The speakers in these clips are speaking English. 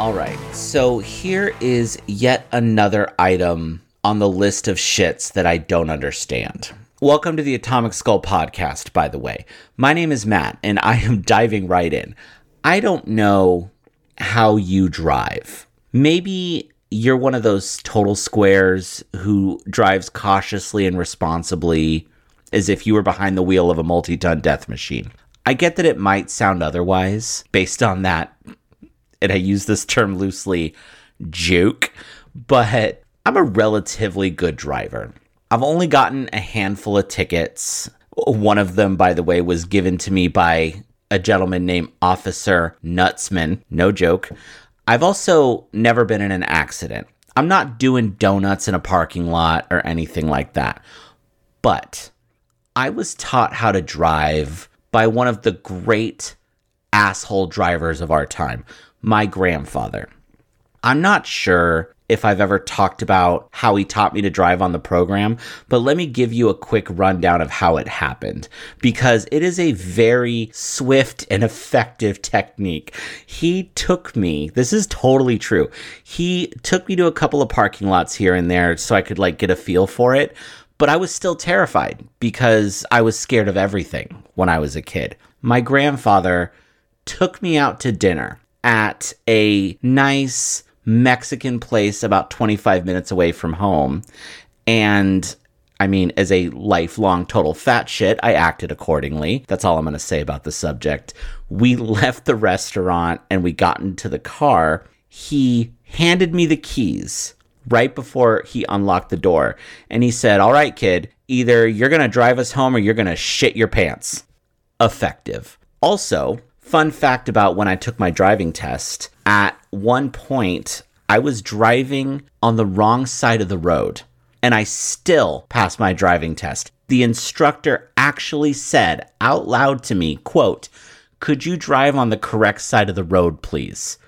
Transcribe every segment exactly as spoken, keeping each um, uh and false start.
All right, so here is yet another item on the list of shits that I don't understand. Welcome to the Atomic Skull Podcast, by the way. My name is Matt, and I am diving right in. I don't know how you drive. Maybe you're one of those total squares who drives cautiously and responsibly as if you were behind the wheel of a multi-ton death machine. I get that it might sound otherwise based on that, and I use this term loosely, joke, but I'm a relatively good driver. I've only gotten a handful of tickets. One of them, by the way, was given to me by a gentleman named Officer Nutzman. No joke. I've also never been in an accident. I'm not doing donuts in a parking lot or anything like that. But I was taught how to drive by one of the great asshole drivers of our time, my grandfather. I'm not sure if I've ever talked about how he taught me to drive on the program, but let me give you a quick rundown of how it happened, because it is a very swift and effective technique. He took me, this is totally true, he took me to a couple of parking lots here and there so I could like get a feel for it, but I was still terrified because I was scared of everything when I was a kid. My grandfather took me out to dinner at a nice Mexican place about twenty-five minutes away from home. And I mean, as a lifelong total fat shit, I acted accordingly. That's all I'm going to say about the subject. We left the restaurant and we got into the car. He handed me the keys right before he unlocked the door. And he said, "All right, kid, either you're going to drive us home or you're going to shit your pants." Effective. Also, fun fact about when I took my driving test, at one point, I was driving on the wrong side of the road, and I still passed my driving test. The instructor actually said out loud to me, quote, "Could you drive on the correct side of the road, please?"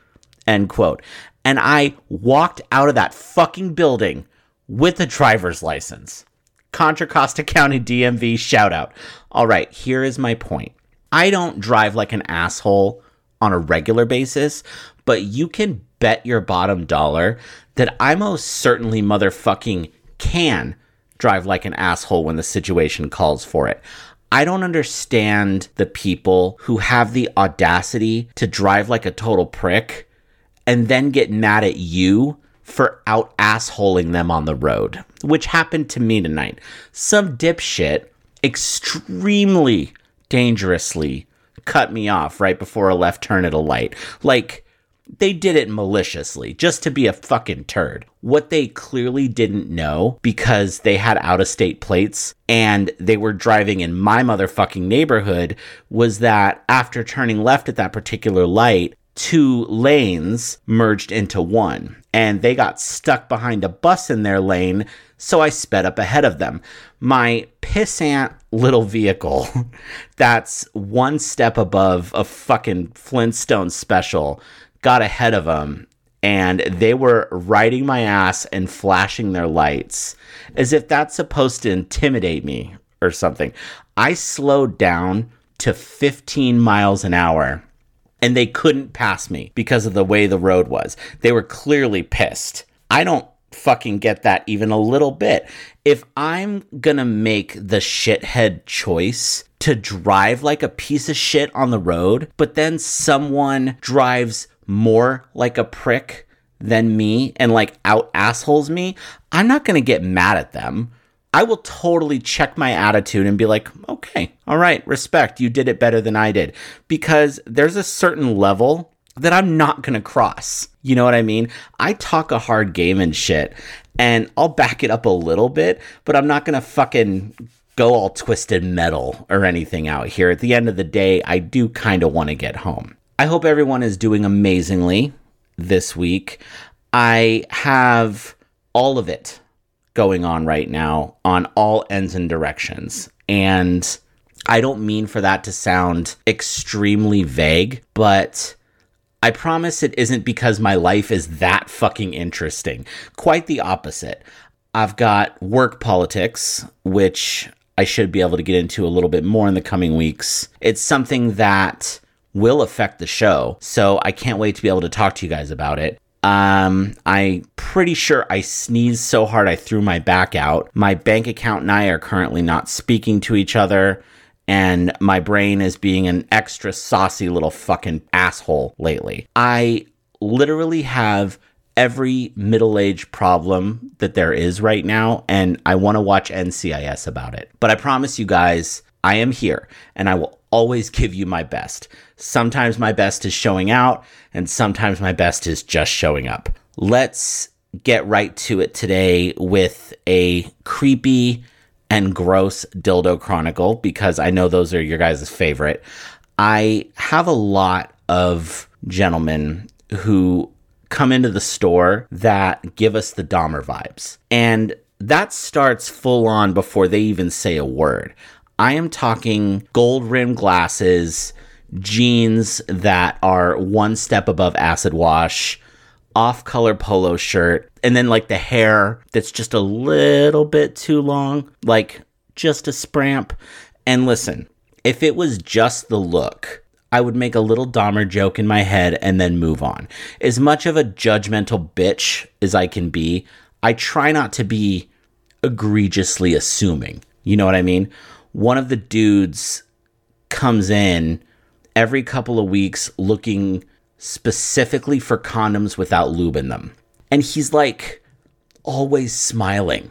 End quote. And I walked out of that fucking building with a driver's license. Contra Costa County D M V shout out. All right, here is my point. I don't drive like an asshole on a regular basis, but you can bet your bottom dollar that I most certainly motherfucking can drive like an asshole when the situation calls for it. I don't understand the people who have the audacity to drive like a total prick and then get mad at you for out assholing them on the road, which happened to me tonight. Some dipshit extremely dangerously cut me off right before a left turn at a light. Like, they did it maliciously, just to be a fucking turd. What they clearly didn't know, because they had out-of-state plates and they were driving in my motherfucking neighborhood, was that after turning left at that particular light, two lanes merged into one, and they got stuck behind a bus in their lane, so I sped up ahead of them. My pissant little vehicle that's one step above a fucking Flintstone special got ahead of them, and they were riding my ass and flashing their lights as if that's supposed to intimidate me or something. I slowed down to fifteen miles an hour. And they couldn't pass me because of the way the road was. They were clearly pissed. I don't fucking get that even a little bit. If I'm gonna make the shithead choice to drive like a piece of shit on the road, but then someone drives more like a prick than me and like out assholes me, I'm not gonna get mad at them. I will totally check my attitude and be like, okay, all right, respect, you did it better than I did. Because there's a certain level that I'm not going to cross. You know what I mean? I talk a hard game and shit, and I'll back it up a little bit, but I'm not going to fucking go all twisted metal or anything out here. At the end of the day, I do kind of want to get home. I hope everyone is doing amazingly this week. I have all of it going on right now on all ends and directions. And I don't mean for that to sound extremely vague, but I promise it isn't because my life is that fucking interesting. Quite the opposite. I've got work politics, which I should be able to get into a little bit more in the coming weeks. It's something that will affect the show. So I can't wait to be able to talk to you guys about it. Um, I'm pretty sure I sneezed so hard I threw my back out. My bank account and I are currently not speaking to each other, and my brain is being an extra saucy little fucking asshole lately. I literally have every middle-aged problem that there is right now, and I want to watch N C I S about it. But I promise you guys, I am here, and I will always give you my best. Sometimes my best is showing out, and sometimes my best is just showing up. Let's get right to it today with a creepy and gross dildo chronicle, because I know those are your guys' favorite. I have a lot of gentlemen who come into the store that give us the Dahmer vibes. And that starts full on before they even say a word. I am talking gold-rimmed glasses, jeans that are one step above acid wash, off-color polo shirt, and then like the hair that's just a little bit too long, like just a spramp. And listen, if it was just the look, I would make a little Dahmer joke in my head and then move on. As much of a judgmental bitch as I can be, I try not to be egregiously assuming. You know what I mean? One of the dudes comes in every couple of weeks looking specifically for condoms without lube in them. And he's like always smiling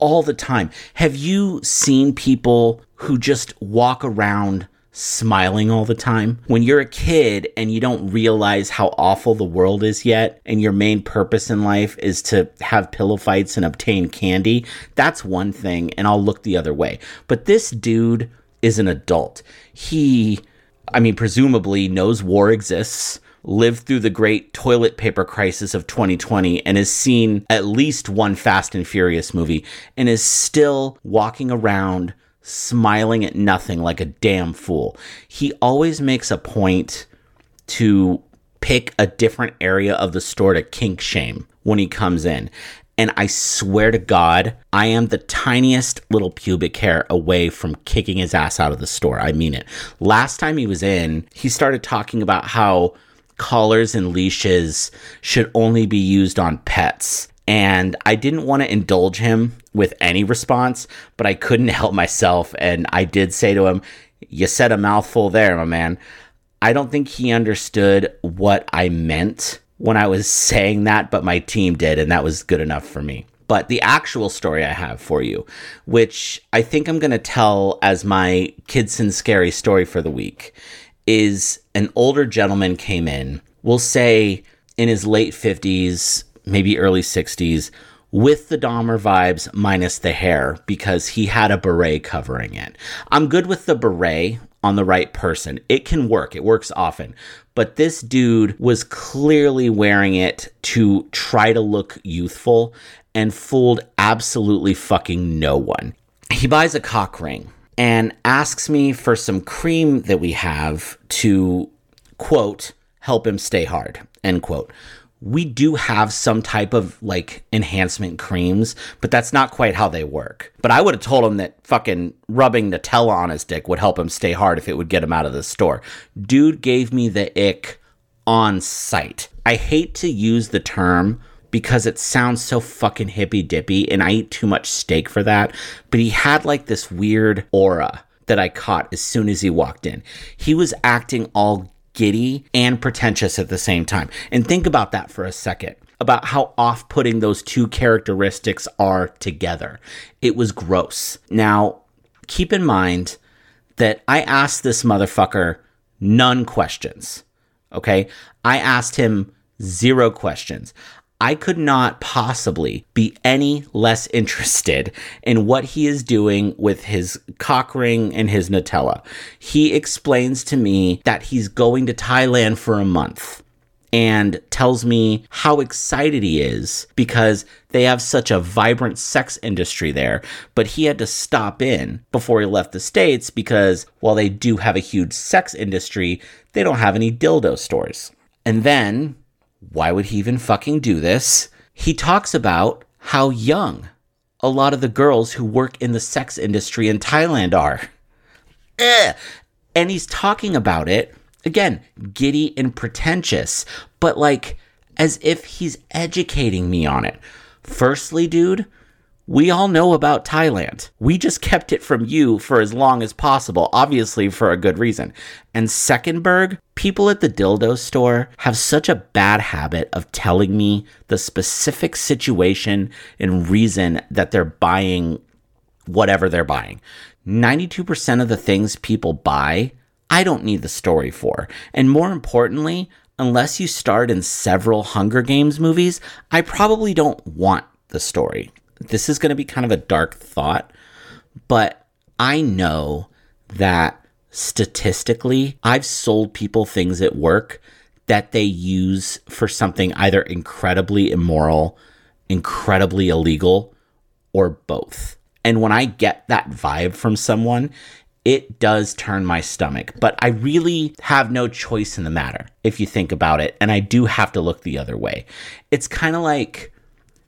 all the time. Have you seen people who just walk around smiling all the time? When you're a kid and you don't realize how awful the world is yet, and your main purpose in life is to have pillow fights and obtain candy, that's one thing, and I'll look the other way. But this dude is an adult. He, I mean, presumably knows war exists, lived through the great toilet paper crisis of twenty twenty, and has seen at least one Fast and Furious movie, and is still walking around smiling at nothing like a damn fool. He always makes a point to pick a different area of the store to kink shame when he comes in. And I swear to God, I am the tiniest little pubic hair away from kicking his ass out of the store. I mean it. Last time he was in, he started talking about how collars and leashes should only be used on pets. And I didn't want to indulge him with any response, but I couldn't help myself. And I did say to him, "You said a mouthful there, my man." I don't think he understood what I meant when I was saying that, but my team did, and that was good enough for me. But the actual story I have for you, which I think I'm going to tell as my Kids and Scary story for the week, is an older gentleman came in, we'll say in his late fifties, maybe early sixties, with the Dahmer vibes minus the hair, because he had a beret covering it. I'm good with the beret on the right person. It can work. It works often. But this dude was clearly wearing it to try to look youthful and fooled absolutely fucking no one. He buys a cock ring and asks me for some cream that we have to, quote, help him stay hard, end quote. We do have some type of like enhancement creams, but that's not quite how they work. But I would have told him that fucking rubbing Nutella on his dick would help him stay hard if it would get him out of the store. Dude gave me the ick on sight. I hate to use the term because it sounds so fucking hippy dippy, and I eat too much steak for that, but he had like this weird aura that I caught as soon as he walked in. He was acting all giddy and pretentious at the same time. And think about that for a second, about how off-putting those two characteristics are together. It was gross. Now, keep in mind that I asked this motherfucker none questions, okay? I asked him zero questions. I could not possibly be any less interested in what he is doing with his cock ring and his Nutella. He explains to me that he's going to Thailand for a month and tells me how excited he is because they have such a vibrant sex industry there, but he had to stop in before he left the States because while they do have a huge sex industry, they don't have any dildo stores. And then, why would he even fucking do this? He talks about how young a lot of the girls who work in the sex industry in Thailand are. Eh. And he's talking about it Again, giddy and pretentious, but like as if he's educating me on it. Firstly, dude, we all know about Thailand. We just kept it from you for as long as possible, obviously for a good reason. And Seckenberg, people at the dildo store have such a bad habit of telling me the specific situation and reason that they're buying whatever they're buying. ninety-two percent of the things people buy, I don't need the story for. And more importantly, unless you starred in several Hunger Games movies, I probably don't want the story. This is going to be kind of a dark thought, but I know that statistically, I've sold people things at work that they use for something either incredibly immoral, incredibly illegal, or both. And when I get that vibe from someone, it does turn my stomach, but I really have no choice in the matter, if you think about it, and I do have to look the other way. It's kind of like,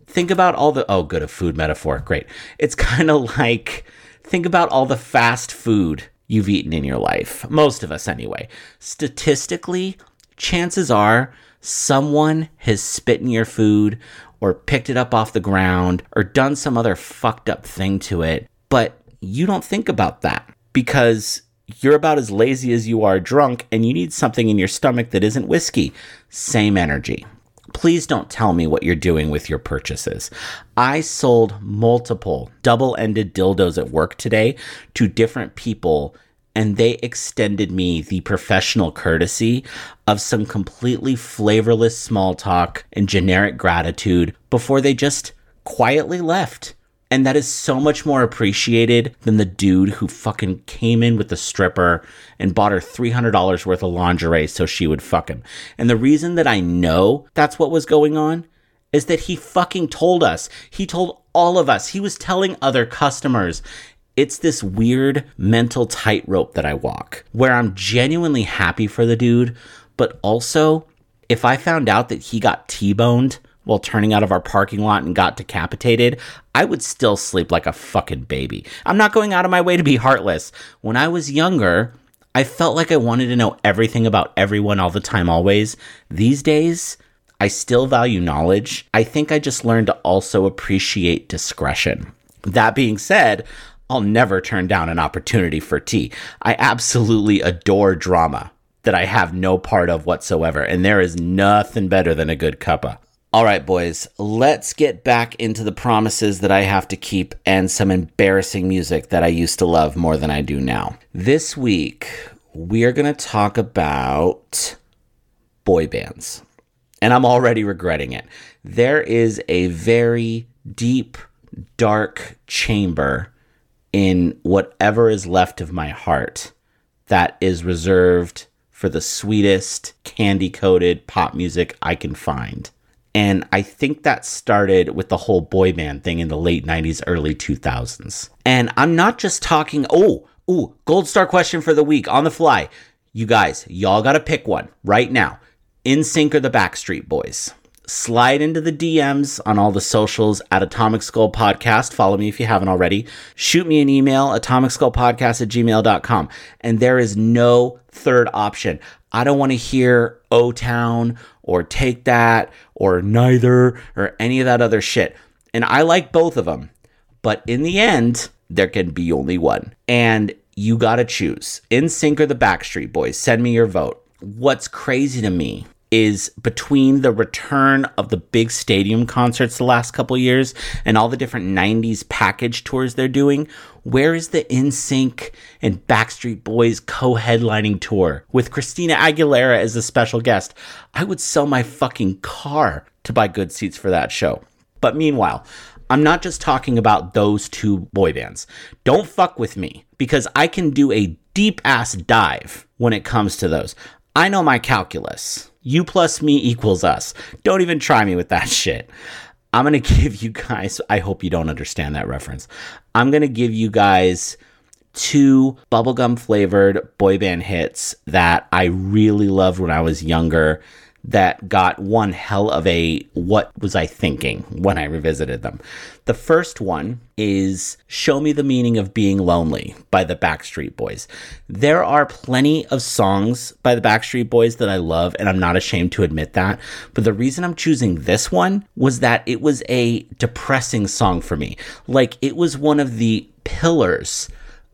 think about all the, oh, good, a food metaphor, great. It's kind of like, think about all the fast food you've eaten in your life, most of us anyway. Statistically, chances are someone has spit in your food or picked it up off the ground or done some other fucked up thing to it, but you don't think about that. Because you're about as lazy as you are drunk and you need something in your stomach that isn't whiskey. Same energy. Please don't tell me what you're doing with your purchases. I sold multiple double-ended dildos at work today to different people, and they extended me the professional courtesy of some completely flavorless small talk and generic gratitude before they just quietly left. And that is so much more appreciated than the dude who fucking came in with the stripper and bought her three hundred dollars worth of lingerie so she would fuck him. And the reason that I know that's what was going on is that he fucking told us. He told all of us. He was telling other customers. It's this weird mental tightrope that I walk where I'm genuinely happy for the dude. But also, if I found out that he got T-boned while turning out of our parking lot and got decapitated, I would still sleep like a fucking baby. I'm not going out of my way to be heartless. When I was younger, I felt like I wanted to know everything about everyone all the time, always. These days, I still value knowledge. I think I just learned to also appreciate discretion. That being said, I'll never turn down an opportunity for tea. I absolutely adore drama that I have no part of whatsoever, and there is nothing better than a good cuppa. All right, boys, let's get back into the promises that I have to keep and some embarrassing music that I used to love more than I do now. This week, we are going to talk about boy bands, and I'm already regretting it. There is a very deep, dark chamber in whatever is left of my heart that is reserved for the sweetest, candy-coated pop music I can find. And I think that started with the whole boy band thing in the late nineties, early two thousands. And I'm not just talking, oh, ooh, gold star question for the week on the fly. You guys, y'all got to pick one right now. N Sync or the Backstreet Boys? Slide into the D Ms on all the socials at Atomic Skull Podcast. Follow me if you haven't already. Shoot me an email, atomic skull podcast at gmail dot com. And there is no third option. I don't want to hear O-Town or Take That or Neither or any of that other shit. And I like both of them. But in the end, there can be only one. And you got to choose. N Sync or the Backstreet Boys. Send me your vote. What's crazy to me is between the return of the big stadium concerts the last couple years and all the different nineties package tours they're doing, where is the N Sync and Backstreet Boys co-headlining tour with Christina Aguilera as a special guest? I would sell my fucking car to buy good seats for that show. But meanwhile, I'm not just talking about those two boy bands. Don't fuck with me, because I can do a deep-ass dive when it comes to those. I know my calculus. You plus me equals us. Don't even try me with that shit. I'm going to give you guys, I hope you don't understand that reference. I'm going to give you guys two bubblegum flavored boy band hits that I really loved when I was younger that got one hell of a what was I thinking when I revisited them. The first one is Show Me the Meaning of Being Lonely by the Backstreet Boys. There are plenty of songs by the Backstreet Boys that I love, and I'm not ashamed to admit that. But the reason I'm choosing this one was that it was a depressing song for me. Like, it was one of the pillars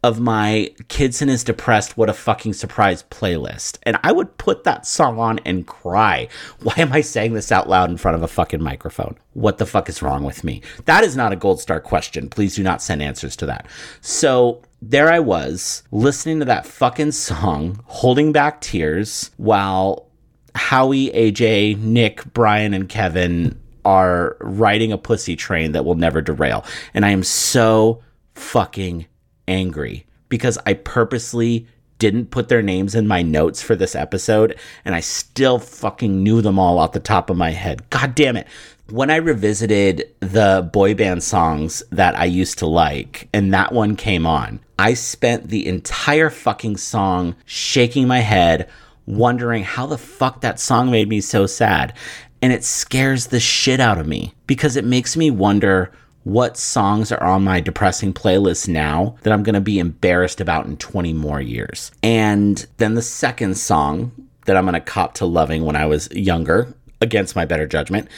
of my Kidson is Depressed, What a Fucking Surprise playlist. And I would put that song on and cry. Why am I saying this out loud in front of a fucking microphone? What the fuck is wrong with me? That is not a gold star question. Please do not send answers to that. So there I was, listening to that fucking song, holding back tears, while Howie, A J, Nick, Brian, and Kevin are riding a pussy train that will never derail. And I am so fucking angry because I purposely didn't put their names in my notes for this episode, and I still fucking knew them all off the top of my head. God damn it. When I revisited the boy band songs that I used to like, and that one came on, I spent the entire fucking song shaking my head, wondering how the fuck that song made me so sad. And it scares the shit out of me because it makes me wonder what songs are on my depressing playlist now that I'm going to be embarrassed about in twenty more years. And then the second song that I'm going to cop to loving when I was younger, against my better judgment,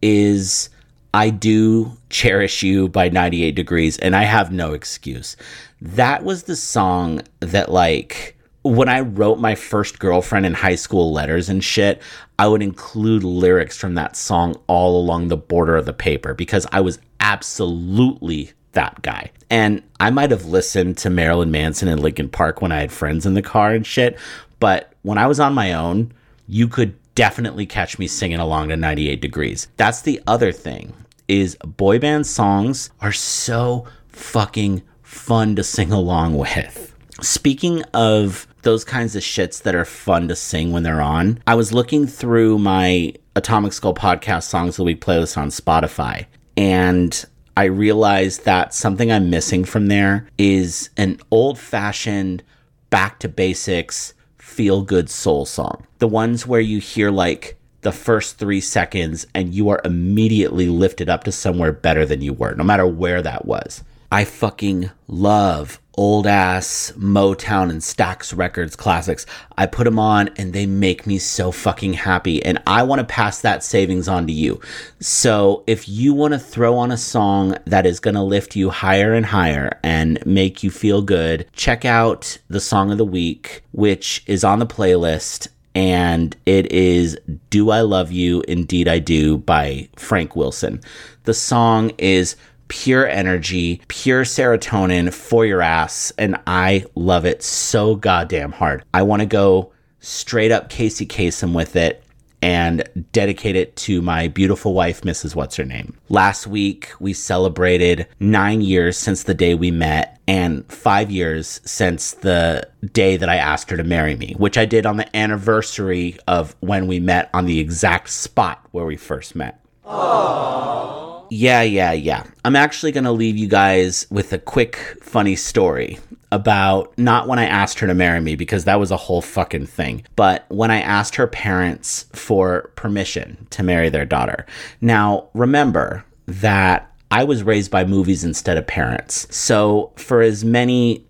is I Do Cherish You by ninety-eight degrees, and I have no excuse. That was the song that, like, when I wrote my first girlfriend in high school letters and shit, I would include lyrics from that song all along the border of the paper because I was absolutely that guy. And I might have listened to Marilyn Manson and Linkin Park when I had friends in the car and shit, but when I was on my own, you could definitely catch me singing along to ninety-eight degrees. That's the other thing, is boy band songs are so fucking fun to sing along with. Speaking of those kinds of shits that are fun to sing when they're on, I was looking through my Atomic Skull Podcast Songs of the Week playlist on Spotify, and I realized that something I'm missing from there is an old-fashioned, back-to-basics, feel-good soul song. The ones where you hear, like, the first three seconds and you are immediately lifted up to somewhere better than you were, no matter where that was. I fucking love old-ass Motown and Stax Records classics. I put them on, and they make me so fucking happy, and I want to pass that savings on to you. So if you want to throw on a song that is going to lift you higher and higher and make you feel good, check out the Song of the Week, which is on the playlist, and it is Do I Love You? Indeed I Do by Frank Wilson. The song is pure energy, pure serotonin for your ass, and I love it so goddamn hard. I want to go straight up Casey Kasem with it and dedicate it to my beautiful wife, Missus What's-Her-Name. Last week, we celebrated nine years since the day we met and five years since the day that I asked her to marry me, which I did on the anniversary of when we met on the exact spot where we first met. Aww. Yeah, yeah, yeah. I'm actually going to leave you guys with a quick funny story about not when I asked her to marry me, because that was a whole fucking thing, but when I asked her parents for permission to marry their daughter. Now, remember that I was raised by movies instead of parents. So for as many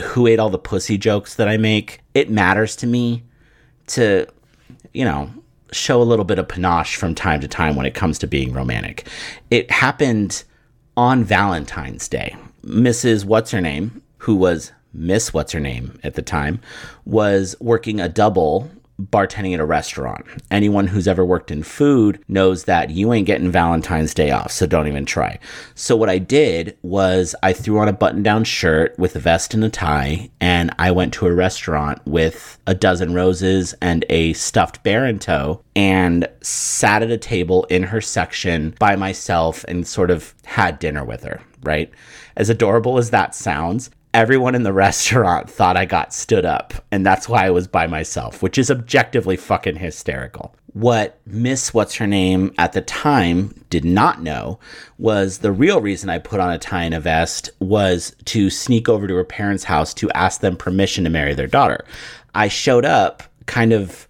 who ate all the pussy jokes that I make, it matters to me to, you know, show a little bit of panache from time to time when it comes to being romantic. It happened on Valentine's Day. Missus What's-Her-Name, who was Miss What's-Her-Name at the time, was working a double bartending at a restaurant. Anyone who's ever worked in food knows that you ain't getting Valentine's Day off, so don't even try. So what I did was I threw on a button-down shirt with a vest and a tie, and I went to a restaurant with a dozen roses and a stuffed bear in tow, and sat at a table in her section by myself and sort of had dinner with her, right? As adorable as that sounds, everyone in the restaurant thought I got stood up, and that's why I was by myself, which is objectively fucking hysterical. What Miss What's-Her-Name at the time did not know was the real reason I put on a tie and a vest was to sneak over to her parents' house to ask them permission to marry their daughter. I showed up kind of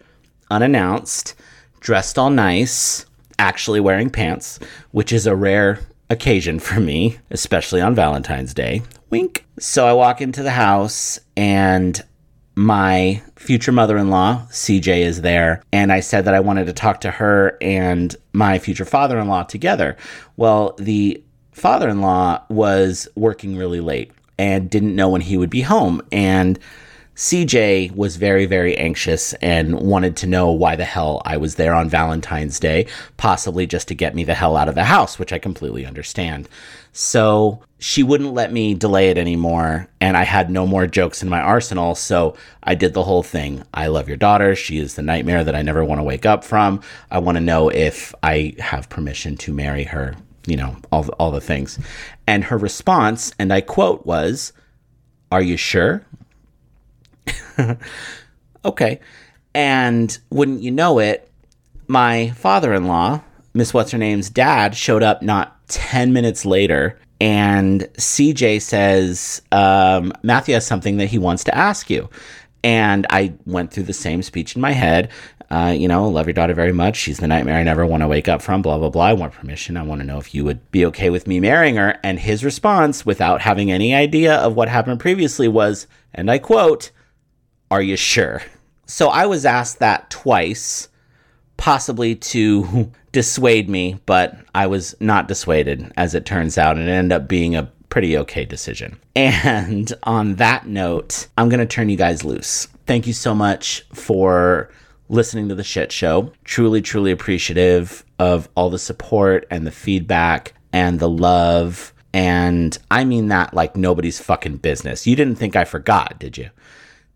unannounced dressed all nice, actually wearing pants, which is a rare occasion for me, especially on Valentine's Day. Wink. So I walk into the house and my future mother-in-law, C J, is there. And I said that I wanted to talk to her and my future father-in-law together. Well, the father-in-law was working really late and didn't know when he would be home. And C J was very, very anxious and wanted to know why the hell I was there on Valentine's Day, possibly just to get me the hell out of the house, which I completely understand. So she wouldn't let me delay it anymore, and I had no more jokes in my arsenal, so I did the whole thing. I love your daughter. She is the nightmare that I never want to wake up from. I want to know if I have permission to marry her, you know, all the, all the things. And her response, and I quote, was, "Are you sure?" Okay. And wouldn't you know it, my father-in-law, Miss What's-Her-Name's dad, showed up not ten minutes later, and C J says, um, Matthew has something that he wants to ask you. And I went through the same speech in my head. Uh, you know, love your daughter very much. She's the nightmare I never want to wake up from, blah, blah, blah. I want permission. I want to know if you would be okay with me marrying her. And his response, without having any idea of what happened previously, was, and I quote, "Are you sure?" So I was asked that twice, possibly to dissuade me, but I was not dissuaded, as it turns out, and it ended up being a pretty okay decision. And on that note, I'm going to turn you guys loose. Thank you so much for listening to the shit show. Truly, truly appreciative of all the support and the feedback and the love. And I mean that like nobody's fucking business. You didn't think I forgot, did you?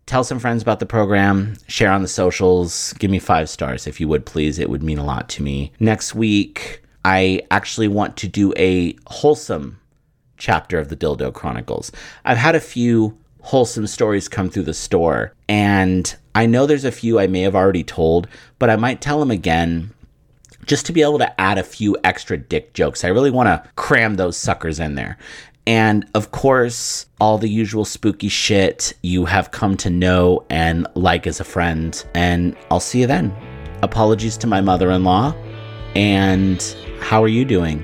Tell some friends about the program, share on the socials, give me five stars if you would, please. It would mean a lot to me. Next week, I actually want to do a wholesome chapter of the Dildo Chronicles. I've had a few wholesome stories come through the store, and I know there's a few I may have already told, but I might tell them again just to be able to add a few extra dick jokes. I really want to cram those suckers in there. And of course, all the usual spooky shit you have come to know and like as a friend. And I'll see you then. Apologies to my mother-in-law. And how are you doing?